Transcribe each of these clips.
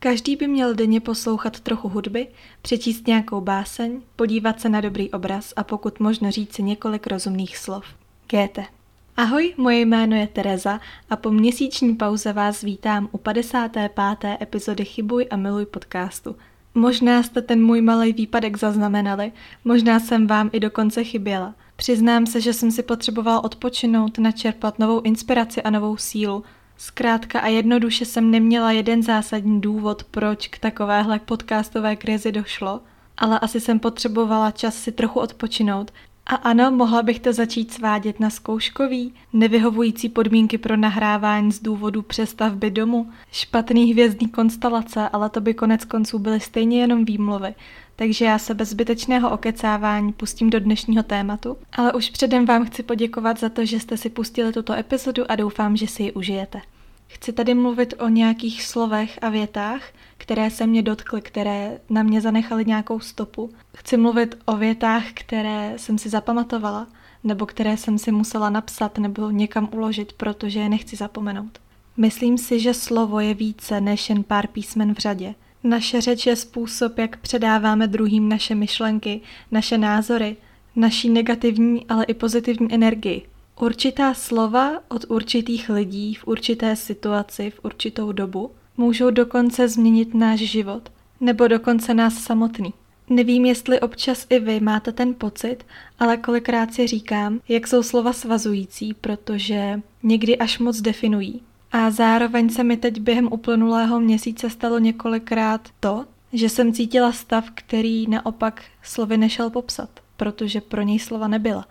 Každý by měl denně poslouchat trochu hudby, přečíst nějakou báseň, podívat se na dobrý obraz a pokud možno říct si několik rozumných slov. Goethe. Ahoj, moje jméno je Tereza a po měsíční pauze vás vítám u 55. epizody Chybuj a miluj podcastu. Možná jste ten můj malej výpadek zaznamenali, možná jsem vám i dokonce chyběla. Přiznám se, že jsem si potřebovala odpočinout, načerpat novou inspiraci a novou sílu. Zkrátka a jednoduše jsem neměla jeden zásadní důvod, proč k takovéhle podcastové krizi došlo, ale asi jsem potřebovala čas si trochu odpočinout. A ano, mohla bych to začít svádět na zkouškový, nevyhovující podmínky pro nahrávání z důvodu přestavby domu, špatný hvězdní konstelace, ale to by koneckonců byly stejně jenom výmluvy. Takže já se bez zbytečného okecávání pustím do dnešního tématu, ale už předem vám chci poděkovat za to, že jste si pustili tuto epizodu a doufám, že si ji užijete. Chci tady mluvit o nějakých slovech a větách, které se mě dotkly, které na mě zanechaly nějakou stopu. Chci mluvit o větách, které jsem si zapamatovala, nebo které jsem si musela napsat nebo někam uložit, protože je nechci zapomenout. Myslím si, že slovo je více než jen pár písmen v řadě. Naše řeč je způsob, jak předáváme druhým naše myšlenky, naše názory, naší negativní, ale i pozitivní energii. Určitá slova od určitých lidí v určité situaci, v určitou dobu, můžou dokonce změnit náš život, nebo dokonce nás samotný. Nevím, jestli občas i vy máte ten pocit, ale kolikrát si říkám, jak jsou slova svazující, protože někdy až moc definují. A zároveň se mi teď během uplynulého měsíce stalo několikrát to, že jsem cítila stav, který naopak slovy nešel popsat, protože pro něj slova nebyla.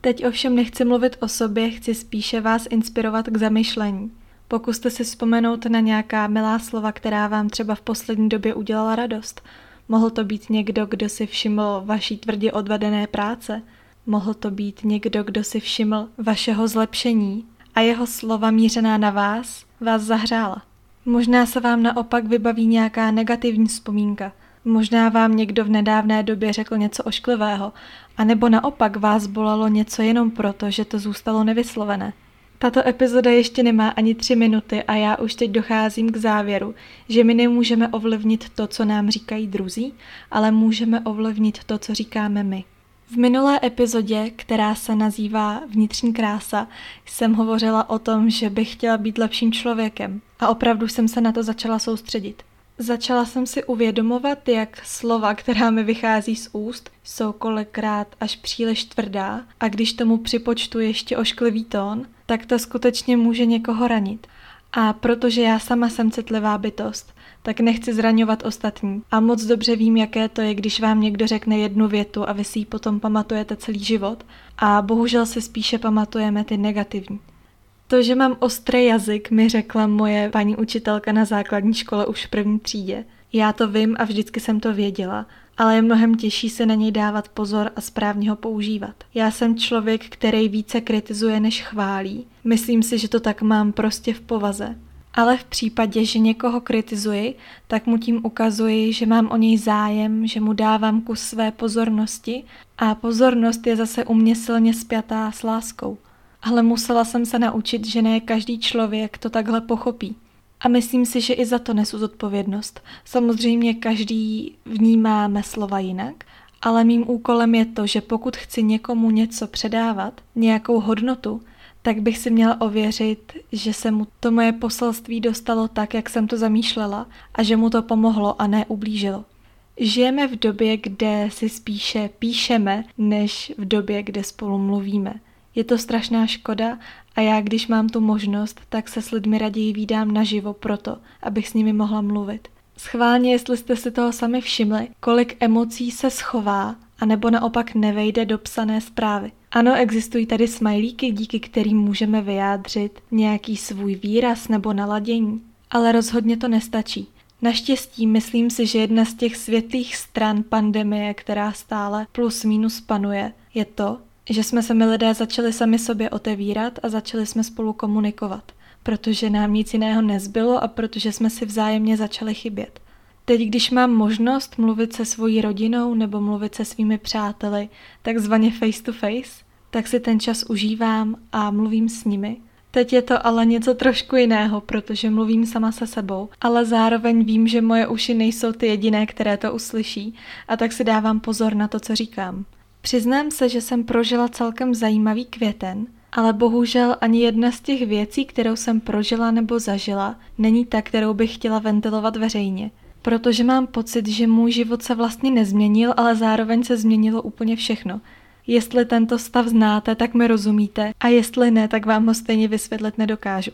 Teď ovšem nechci mluvit o sobě, chci spíše vás inspirovat k zamyšlení. Pokuste si vzpomenout na nějaká milá slova, která vám třeba v poslední době udělala radost. Mohl to být někdo, kdo si všiml vaší tvrdě odvedené práce. Mohl to být někdo, kdo si všiml vašeho zlepšení a jeho slova mířená na vás zahřála. Možná se vám naopak vybaví nějaká negativní vzpomínka. Možná vám někdo v nedávné době řekl něco ošklivého, anebo naopak vás bolelo něco jenom proto, že to zůstalo nevyslovené. Tato epizoda ještě nemá ani 3 minuty a já už teď docházím k závěru, že my nemůžeme ovlivnit to, co nám říkají druzí, ale můžeme ovlivnit to, co říkáme my. V minulé epizodě, která se nazývá Vnitřní krása, jsem hovořila o tom, že bych chtěla být lepším člověkem a opravdu jsem se na to začala soustředit. Začala jsem si uvědomovat, jak slova, která mi vychází z úst, jsou kolikrát až příliš tvrdá a když tomu připočtu ještě ošklivý tón, tak to skutečně může někoho ranit. A protože já sama jsem citlivá bytost, tak nechci zraňovat ostatní. A moc dobře vím, jaké to je, když vám někdo řekne jednu větu a vy si ji potom pamatujete celý život a bohužel si spíše pamatujeme ty negativní. To, že mám ostrý jazyk, mi řekla moje paní učitelka na základní škole už v 1. třídě. Já to vím a vždycky jsem to věděla, ale je mnohem těžší se na něj dávat pozor a správně ho používat. Já jsem člověk, který více kritizuje než chválí. Myslím si, že to tak mám prostě v povaze. Ale v případě, že někoho kritizuji, tak mu tím ukazuji, že mám o něj zájem, že mu dávám kus své pozornosti a pozornost je zase u mě silně spjatá s láskou. Ale musela jsem se naučit, že ne každý člověk to takhle pochopí. A myslím si, že i za to nesu zodpovědnost. Samozřejmě každý vnímáme slova jinak, ale mým úkolem je to, že pokud chci někomu něco předávat, nějakou hodnotu, tak bych si měla ověřit, že se mu to moje poselství dostalo tak, jak jsem to zamýšlela a že mu to pomohlo a ne ublížilo. Žijeme v době, kde si spíše píšeme, než v době, kde spolu mluvíme. Je to strašná škoda a já, když mám tu možnost, tak se s lidmi raději vídám naživo proto, abych s nimi mohla mluvit. Schválně, jestli jste si toho sami všimli, kolik emocí se schová a nebo naopak nevejde do psané zprávy. Ano, existují tady smajlíky, díky kterým můžeme vyjádřit nějaký svůj výraz nebo naladění, ale rozhodně to nestačí. Naštěstí myslím si, že jedna z těch světlých stran pandemie, která stále plus minus panuje, je to, že jsme se my lidé začali sami sobě otevírat a začali jsme spolu komunikovat, protože nám nic jiného nezbylo a protože jsme si vzájemně začali chybět. Teď, když mám možnost mluvit se svojí rodinou nebo mluvit se svými přáteli, takzvaně face to face, tak si ten čas užívám a mluvím s nimi Teď je to ale něco trošku jiného, protože mluvím sama se sebou, ale zároveň vím, že moje uši nejsou ty jediné, které to uslyší, a tak si dávám pozor na to, co říkám. Přiznám se, že jsem prožila celkem zajímavý květen, ale bohužel ani jedna z těch věcí, kterou jsem prožila nebo zažila, není ta, kterou bych chtěla ventilovat veřejně. Protože mám pocit, že můj život se vlastně nezměnil, ale zároveň se změnilo úplně všechno. Jestli tento stav znáte, tak mi rozumíte, a jestli ne, tak vám ho stejně vysvětlit nedokážu.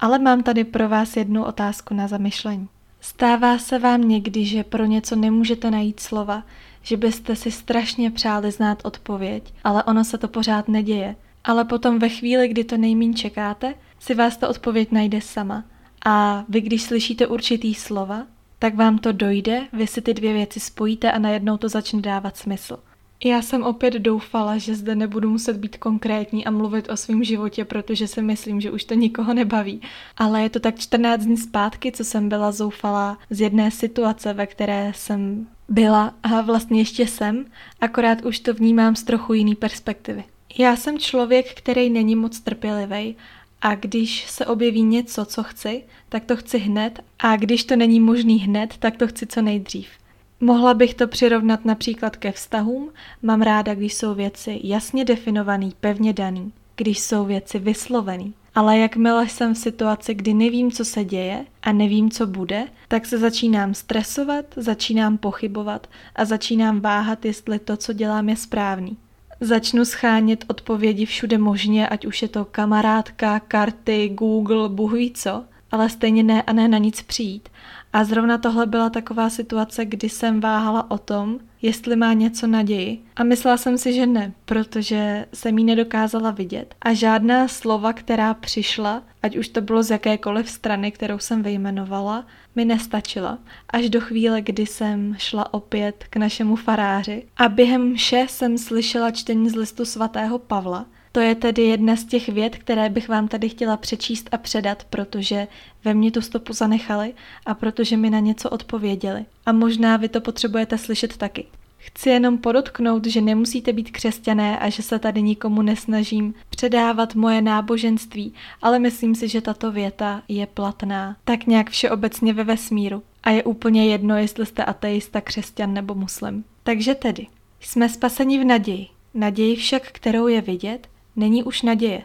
Ale mám tady pro vás jednu otázku na zamyšlení. Stává se vám někdy, že pro něco nemůžete najít slova, že byste si strašně přáli znát odpověď, ale ono se to pořád neděje. Ale potom ve chvíli, kdy to nejmíň čekáte, si vás ta odpověď najde sama. A vy, když slyšíte určitý slova, tak vám to dojde, vy si ty dvě věci spojíte a najednou to začne dávat smysl. Já jsem opět doufala, že zde nebudu muset být konkrétní a mluvit o svém životě, protože si myslím, že už to nikoho nebaví. Ale je to tak 14 dní zpátky, co jsem byla zoufalá z jedné situace, ve které jsem byla a vlastně ještě jsem, akorát už to vnímám z trochu jiný perspektivy. Já jsem člověk, který není moc trpělivý, a když se objeví něco, co chci, tak to chci hned, a když to není možný hned, tak to chci co nejdřív. Mohla bych to přirovnat například ke vztahům. Mám ráda, když jsou věci jasně definovaný, pevně daný, když jsou věci vyslovený. Ale jakmile jsem v situaci, kdy nevím, co se děje a nevím, co bude, tak se začínám stresovat, začínám pochybovat a začínám váhat, jestli to, co dělám, je správný. Začnu schánět odpovědi všude možně, ať už je to kamarádka, karty, Google, bůh ví co, ale stejně ne a ne na nic přijít. A zrovna tohle byla taková situace, kdy jsem váhala o tom, jestli má něco naději. A myslela jsem si, že ne, protože jsem ji nedokázala vidět. A žádná slova, která přišla, ať už to bylo z jakékoliv strany, kterou jsem vyjmenovala, mi nestačila. Až do chvíle, kdy jsem šla opět k našemu faráři. A během mše jsem slyšela čtení z listu svatého Pavla. To je tedy jedna z těch vět, které bych vám tady chtěla přečíst a předat, protože ve mně tu stopu zanechali a protože mi na něco odpověděli. A možná vy to potřebujete slyšet taky. Chci jenom podotknout, že nemusíte být křesťané a že se tady nikomu nesnažím předávat moje náboženství, ale myslím si, že tato věta je platná tak nějak všeobecně ve vesmíru. A je úplně jedno, jestli jste ateista, křesťan nebo muslim. Takže tedy, jsme spaseni v naději. Naději však, kterou je vidět, není už naděje.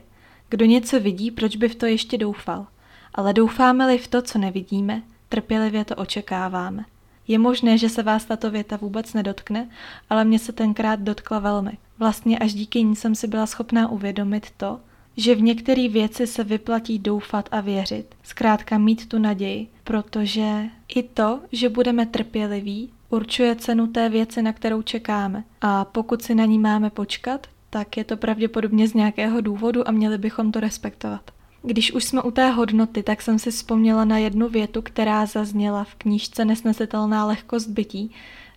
Kdo něco vidí, proč by v to ještě doufal? Ale doufáme-li v to, co nevidíme, trpělivě to očekáváme. Je možné, že se vás tato věta vůbec nedotkne, ale mě se tenkrát dotkla velmi. Vlastně až díky ní jsem si byla schopná uvědomit to, že v některé věci se vyplatí doufat a věřit. Zkrátka mít tu naději, protože i to, že budeme trpěliví, určuje cenu té věci, na kterou čekáme. A pokud si na ní máme počkat, tak je to pravděpodobně z nějakého důvodu a měli bychom to respektovat. Když už jsme u té hodnoty, tak jsem si vzpomněla na jednu větu, která zazněla v knížce Nesnesitelná lehkost bytí.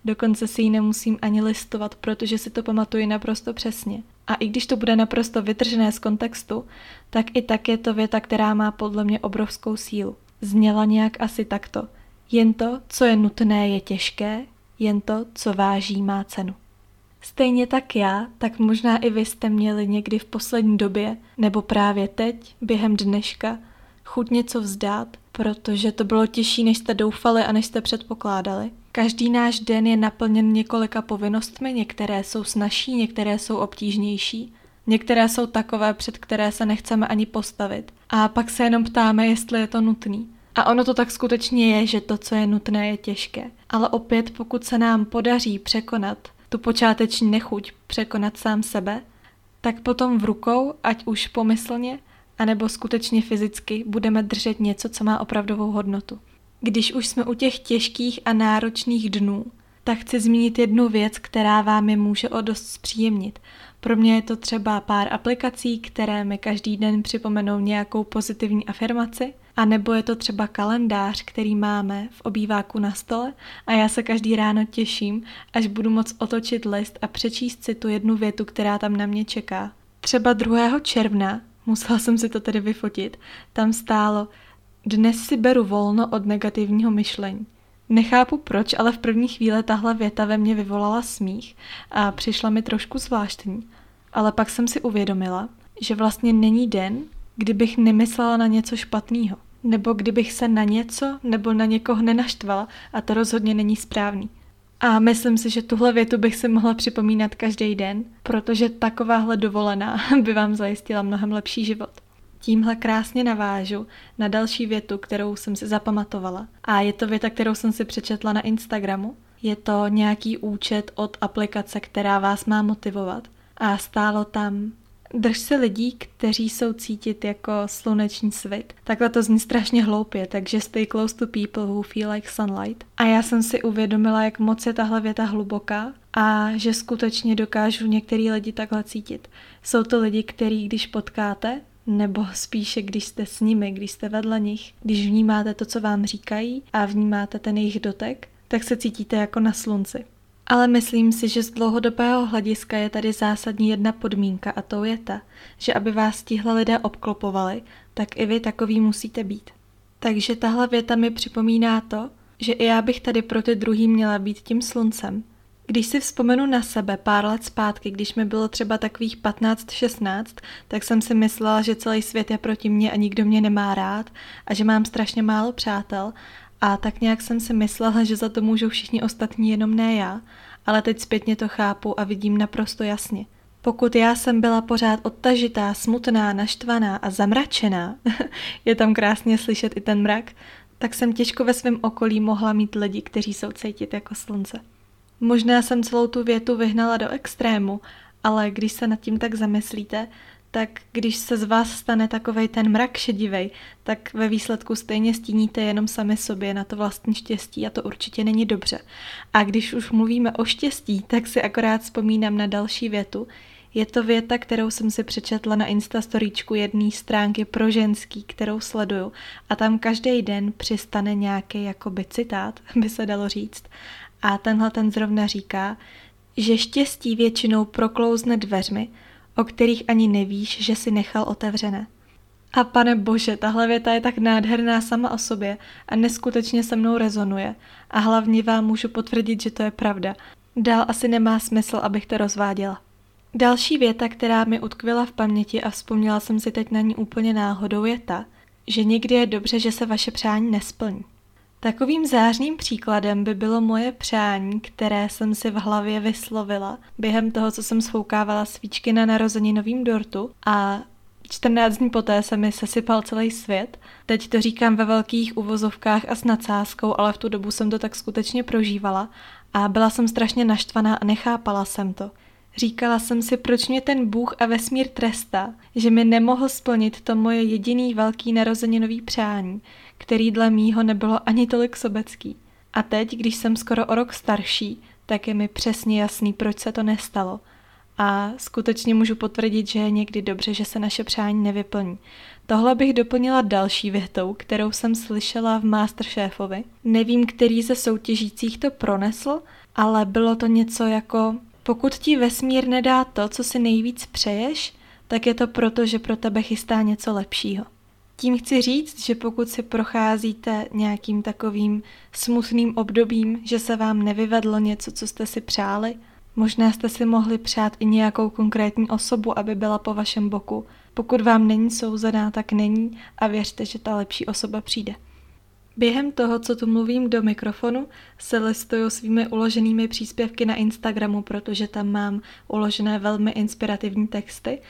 Dokonce si ji nemusím ani listovat, protože si to pamatuji naprosto přesně. A i když to bude naprosto vytržené z kontextu, tak i tak je to věta, která má podle mě obrovskou sílu. Zněla nějak asi takto. Jen to, co je nutné, je těžké, jen to, co váží, má cenu. Stejně tak já, tak možná i vy jste měli někdy v poslední době, nebo právě teď, během dneška, chuť něco vzdát, protože to bylo těžší, než jste doufali a než jste předpokládali. Každý náš den je naplněn několika povinnostmi, některé jsou snazší, některé jsou obtížnější, některé jsou takové, před které se nechceme ani postavit. A pak se jenom ptáme, jestli je to nutný. A ono to tak skutečně je, že to, co je nutné, je těžké. Ale opět, pokud se nám podaří překonat tu počáteční nechuť, překonat sám sebe, tak potom v rukou, ať už pomyslně, anebo skutečně fyzicky, budeme držet něco, co má opravdovou hodnotu. Když už jsme u těch těžkých a náročných dnů, tak chci zmínit jednu věc, která vám je může o dost zpříjemnit. Pro mě je to třeba pár aplikací, které mi každý den připomenou nějakou pozitivní afirmaci, a nebo je to třeba kalendář, který máme v obýváku na stole a já se každý ráno těším, až budu moct otočit list a přečíst si tu jednu větu, která tam na mě čeká. Třeba 2. června, musela jsem si to tedy vyfotit, tam stálo: dnes si beru volno od negativního myšlení. Nechápu proč, ale v první chvíli tahle věta ve mně vyvolala smích a přišla mi trošku zvláštní. Ale pak jsem si uvědomila, že vlastně není den, kdybych nemyslela na něco špatného, nebo kdybych se na něco nebo na někoho nenaštvala, a to rozhodně není správný. A myslím si, že tuhle větu bych si mohla připomínat každý den, protože takováhle dovolená by vám zajistila mnohem lepší život. Tímhle krásně navážu na další větu, kterou jsem si zapamatovala. A je to věta, kterou jsem si přečetla na Instagramu. Je to nějaký účet od aplikace, která vás má motivovat. A stálo tam: drž se lidí, kteří jsou cítit jako sluneční svit. Takhle to zní strašně hloupě, takže stay close to people who feel like sunlight. A já jsem si uvědomila, jak moc je tahle věta hluboká a že skutečně dokážu některý lidi takhle cítit. Jsou to lidi, který když potkáte, nebo spíše když jste s nimi, když jste vedle nich, když vnímáte to, co vám říkají a vnímáte ten jejich dotek, tak se cítíte jako na slunci. Ale myslím si, že z dlouhodobého hlediska je tady zásadní jedna podmínka a tou je ta, že aby vás tihle lidé obklopovali, tak i vy takový musíte být. Takže tahle věta mi připomíná to, že i já bych tady pro ty druhý měla být tím sluncem. Když si vzpomenu na sebe pár let zpátky, když mi bylo třeba takových 15-16, tak jsem si myslela, že celý svět je proti mně a nikdo mě nemá rád a že mám strašně málo přátel. A tak nějak jsem si myslela, že za to můžou všichni ostatní, jenom ne já, ale teď zpětně to chápu a vidím naprosto jasně. Pokud já jsem byla pořád odtažitá, smutná, naštvaná a zamračená, je tam krásně slyšet i ten mrak, tak jsem těžko ve svém okolí mohla mít lidi, kteří jsou cítit jako slunce. Možná jsem celou tu větu vyhnala do extrému, ale když se nad tím tak zamyslíte, tak když se z vás stane takovej ten mrak šedivej, tak ve výsledku stejně stíníte jenom sami sobě na to vlastní štěstí a to určitě není dobře. A když už mluvíme o štěstí, tak si akorát vzpomínám na další větu. Je to věta, kterou jsem si přečetla na instastoríčku jedné stránky pro ženský, kterou sleduju, a tam každý den přistane nějaký jakoby citát, by se dalo říct. A tenhle ten zrovna říká, že štěstí většinou proklouzne dveřmi, o kterých ani nevíš, že si nechal otevřené. A pane bože, tahle věta je tak nádherná sama o sobě a neskutečně se mnou rezonuje. A hlavně vám můžu potvrdit, že to je pravda. Dál asi nemá smysl, abych to rozváděla. Další věta, která mi utkvěla v paměti a vzpomněla jsem si teď na ní úplně náhodou, je ta, že někdy je dobře, že se vaše přání nesplní. Takovým zářným příkladem by bylo moje přání, které jsem si v hlavě vyslovila během toho, co jsem sfoukávala svíčky na narozeninovém dortu, a 14 dní poté se mi sesypal celý svět. Teď to říkám ve velkých uvozovkách a s nadsázkou, ale v tu dobu jsem to tak skutečně prožívala a byla jsem strašně naštvaná a nechápala jsem to. Říkala jsem si, proč mě ten Bůh a vesmír trestá, že mi nemohl splnit to moje jediný velký narozeninový přání, který dle mýho nebylo ani tolik sobecký. A teď, když jsem skoro o rok starší, tak je mi přesně jasný, proč se to nestalo. A skutečně můžu potvrdit, že je někdy dobře, že se naše přání nevyplní. Tohle bych doplnila další větou, kterou jsem slyšela v Masterchefovi. Nevím, který ze soutěžících to pronesl, ale bylo to něco jako: pokud ti vesmír nedá to, co si nejvíc přeješ, tak je to proto, že pro tebe chystá něco lepšího. Tím chci říct, že pokud si procházíte nějakým takovým smutným obdobím, že se vám nevyvedlo něco, co jste si přáli, možná jste si mohli přát i nějakou konkrétní osobu, aby byla po vašem boku. Pokud vám není souzená, tak není a věřte, že ta lepší osoba přijde. Během toho, co tu mluvím do mikrofonu, se listuju svými uloženými příspěvky na Instagramu, protože tam mám uložené velmi inspirativní texty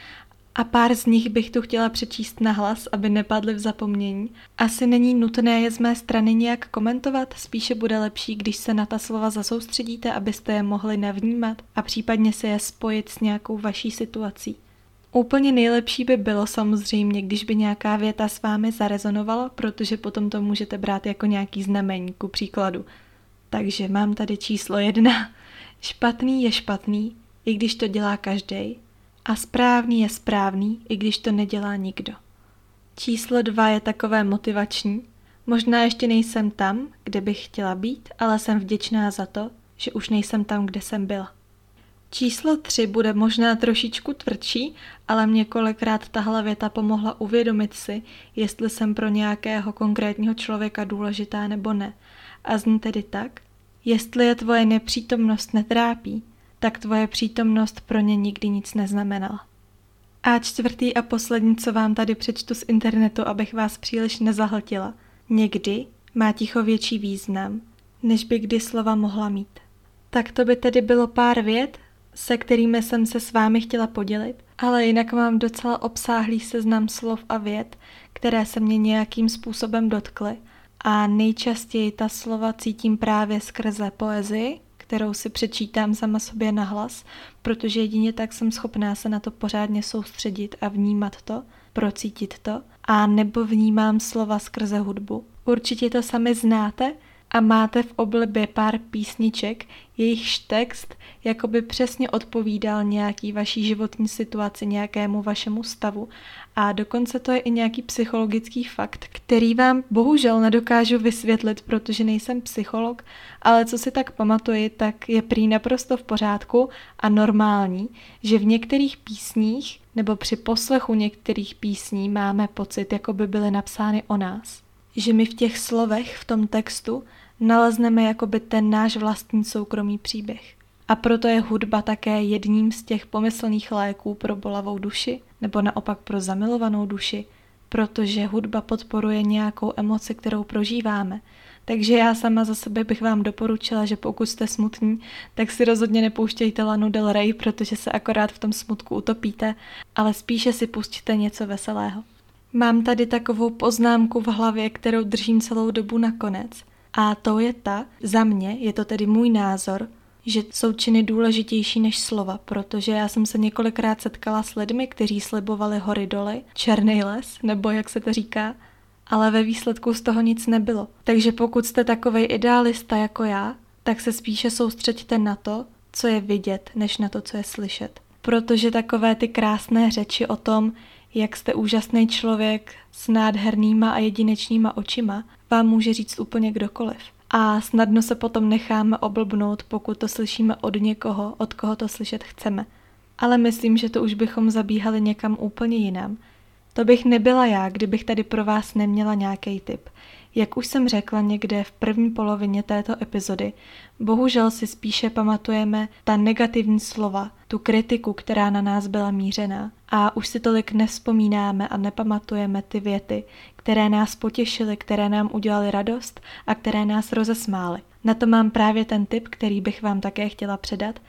a pár z nich bych tu chtěla přečíst nahlas, aby nepadly v zapomnění. Asi není nutné je z mé strany nějak komentovat, spíše bude lepší, když se na ta slova zasoustředíte, abyste je mohli navnímat a případně se je spojit s nějakou vaší situací. Úplně nejlepší by bylo samozřejmě, když by nějaká věta s vámi zarezonovala, protože potom to můžete brát jako nějaký znamení, ku příkladu. Takže mám tady číslo 1. Špatný je špatný, i když to dělá každej. A správný je správný, i když to nedělá nikdo. Číslo 2 je takové motivační. Možná ještě nejsem tam, kde bych chtěla být, ale jsem vděčná za to, že už nejsem tam, kde jsem byla. Číslo 3 bude možná trošičku tvrdší, ale mě kolikrát tahle věta pomohla uvědomit si, jestli jsem pro nějakého konkrétního člověka důležitá nebo ne. A zní tedy tak: jestli je tvoje nepřítomnost netrápí, tak tvoje přítomnost pro ně nikdy nic neznamenala. A čtvrtý a poslední, co vám tady přečtu z internetu, abych vás příliš nezahltila. Někdy má ticho větší význam, než by kdy slova mohla mít. Tak to by tedy bylo pár vět, se kterými jsem se s vámi chtěla podělit, ale jinak mám docela obsáhlý seznam slov a vět, které se mě nějakým způsobem dotkly. A nejčastěji ta slova cítím právě skrze poezii, kterou si přečítám sama sobě nahlas, protože jedině tak jsem schopná se na to pořádně soustředit a vnímat to, procítit to, a nebo vnímám slova skrze hudbu. Určitě to sami znáte a máte v oblibě pár písniček, jejichž text jakoby přesně odpovídal nějaký vaší životní situaci, nějakému vašemu stavu. A dokonce to je i nějaký psychologický fakt, který vám bohužel nedokážu vysvětlit, protože nejsem psycholog, ale co si tak pamatuji, tak je prý naprosto v pořádku a normální, že v některých písních nebo při poslechu některých písní máme pocit, jako by byly napsány o nás. Že my v těch slovech, v tom textu, nalezneme jakoby ten náš vlastní soukromý příběh. A proto je hudba také jedním z těch pomyslných léků pro bolavou duši, nebo naopak pro zamilovanou duši, protože hudba podporuje nějakou emoci, kterou prožíváme. Takže já sama za sebe bych vám doporučila, že pokud jste smutní, tak si rozhodně nepouštějte Lanu Del Rey, protože se akorát v tom smutku utopíte, ale spíše si pustíte něco veselého. Mám tady takovou poznámku v hlavě, kterou držím celou dobu nakonec. A to je ta, za mě, je to tedy můj názor, že jsou činy důležitější než slova, protože já jsem se několikrát setkala s lidmi, kteří slibovali hory doly, černý les, nebo jak se to říká, ale ve výsledku z toho nic nebylo. Takže pokud jste takovej idealista jako já, tak se spíše soustřeďte na to, co je vidět, než na to, co je slyšet. Protože takové ty krásné řeči o tom, jak jste úžasný člověk s nádhernýma a jedinečnýma očima, vám může říct úplně kdokoliv. A snadno se potom necháme oblbnout, pokud to slyšíme od někoho, od koho to slyšet chceme. Ale myslím, že to už bychom zabíhali někam úplně jinam. To bych nebyla já, kdybych tady pro vás neměla nějaký tip. Jak už jsem řekla někde v první polovině této epizody, bohužel si spíše pamatujeme ta negativní slova, tu kritiku, která na nás byla mířená. A už si tolik nevzpomínáme a nepamatujeme ty věty, které nás potěšily, které nám udělaly radost a které nás rozesmály. Na to mám právě ten tip, který bych vám také chtěla předat.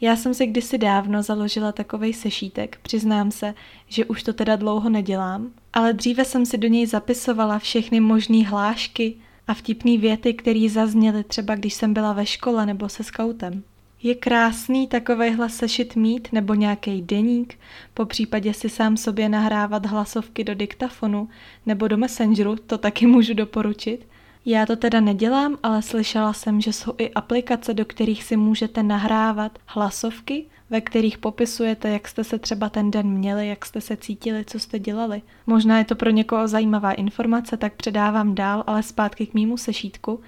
Já jsem si kdysi dávno založila takovej sešítek, přiznám se, že už to teda dlouho nedělám, ale dříve jsem si do něj zapisovala všechny možné hlášky a vtipné věty, které zazněly třeba když jsem byla ve škole nebo se skautem. Je krásný takovejhle sešit mít nebo nějaký deník, popřípadě si sám sobě nahrávat hlasovky do diktafonu nebo do Messengeru, to taky můžu doporučit. Já to teda nedělám, ale slyšela jsem, že jsou i aplikace, do kterých si můžete nahrávat hlasovky, ve kterých popisujete, jak jste se třeba ten den měli, jak jste se cítili, co jste dělali. Možná je to pro někoho zajímavá informace, tak předávám dál, ale zpátky k mýmu sešítku.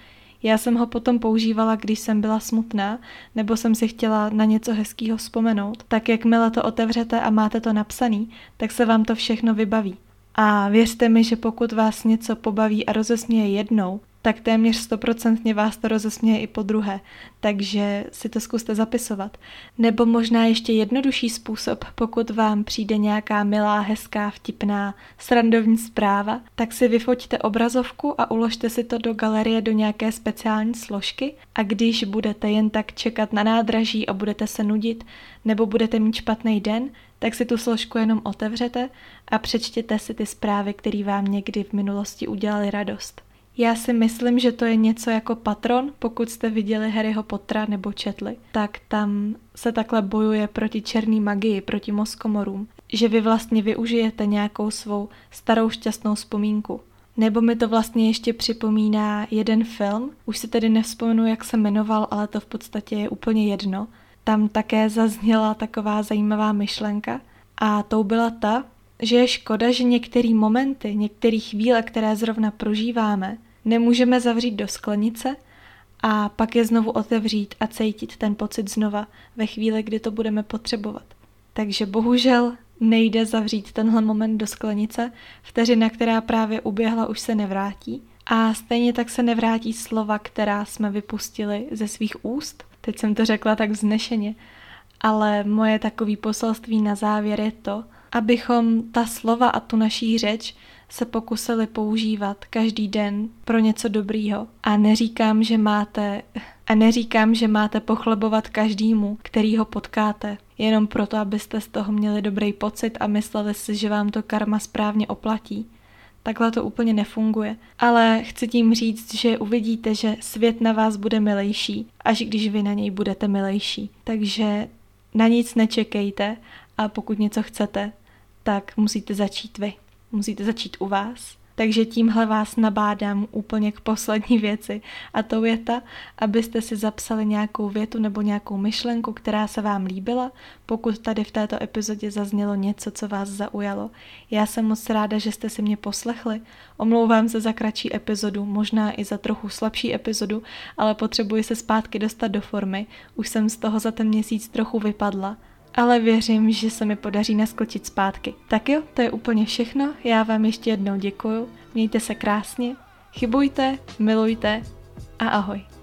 Já jsem ho potom používala, když jsem byla smutná, nebo jsem si chtěla na něco hezkýho vzpomenout. Tak jakmile to otevřete a máte to napsaný, tak se vám to všechno vybaví. A věřte mi, že pokud vás něco pobaví a rozesměje jednou, tak téměř 100% vás to rozesměje i podruhé, takže si to zkuste zapisovat. Nebo možná ještě jednodušší způsob, pokud vám přijde nějaká milá, hezká, vtipná, srandovní zpráva, tak si vyfoťte obrazovku a uložte si to do galerie do nějaké speciální složky a když budete jen tak čekat na nádraží a budete se nudit, nebo budete mít špatný den, tak si tu složku jenom otevřete a přečtěte si ty zprávy, které vám někdy v minulosti udělaly radost. Já si myslím, že to je něco jako patron, pokud jste viděli Harryho Pottera nebo četli, tak tam se takhle bojuje proti černé magii, proti mozkomorům, že vy vlastně využijete nějakou svou starou šťastnou vzpomínku. Nebo mi to vlastně ještě připomíná jeden film, už si tedy nevzpomenu, jak se jmenoval, ale to v podstatě je úplně jedno. Tam také zazněla taková zajímavá myšlenka a tou byla ta, že je škoda, že některé momenty, některé chvíle, které zrovna prožíváme, nemůžeme zavřít do sklenice a pak je znovu otevřít a cítit ten pocit znova ve chvíli, kdy to budeme potřebovat. Takže bohužel nejde zavřít tenhle moment do sklenice, vteřina, která právě uběhla, už se nevrátí a stejně tak se nevrátí slova, která jsme vypustili ze svých úst. Teď jsem to řekla tak vznešeně, ale moje takové poselství na závěr je to, abychom ta slova a tu naší řeč se pokusili používat každý den pro něco dobrýho. A neříkám, že máte pochlebovat každému, který ho potkáte, jenom proto, abyste z toho měli dobrý pocit a mysleli si, že vám to karma správně oplatí. Takhle to úplně nefunguje. Ale chci tím říct, že uvidíte, že svět na vás bude milejší, až když vy na něj budete milejší. Takže na nic nečekejte a pokud něco chcete, tak musíte začít vy. Musíte začít u vás. Takže tímhle vás nabádám úplně k poslední věci a to je ta, abyste si zapsali nějakou větu nebo nějakou myšlenku, která se vám líbila, pokud tady v této epizodě zaznělo něco, co vás zaujalo. Já jsem moc ráda, že jste si mě poslechli. Omlouvám se za kratší epizodu, možná i za trochu slabší epizodu, ale potřebuji se zpátky dostat do formy. Už jsem z toho za ten měsíc trochu vypadla. Ale věřím, že se mi podaří naskočit zpátky. Tak jo, to je úplně všechno, já vám ještě jednou děkuju, mějte se krásně, chybujte, milujte a ahoj.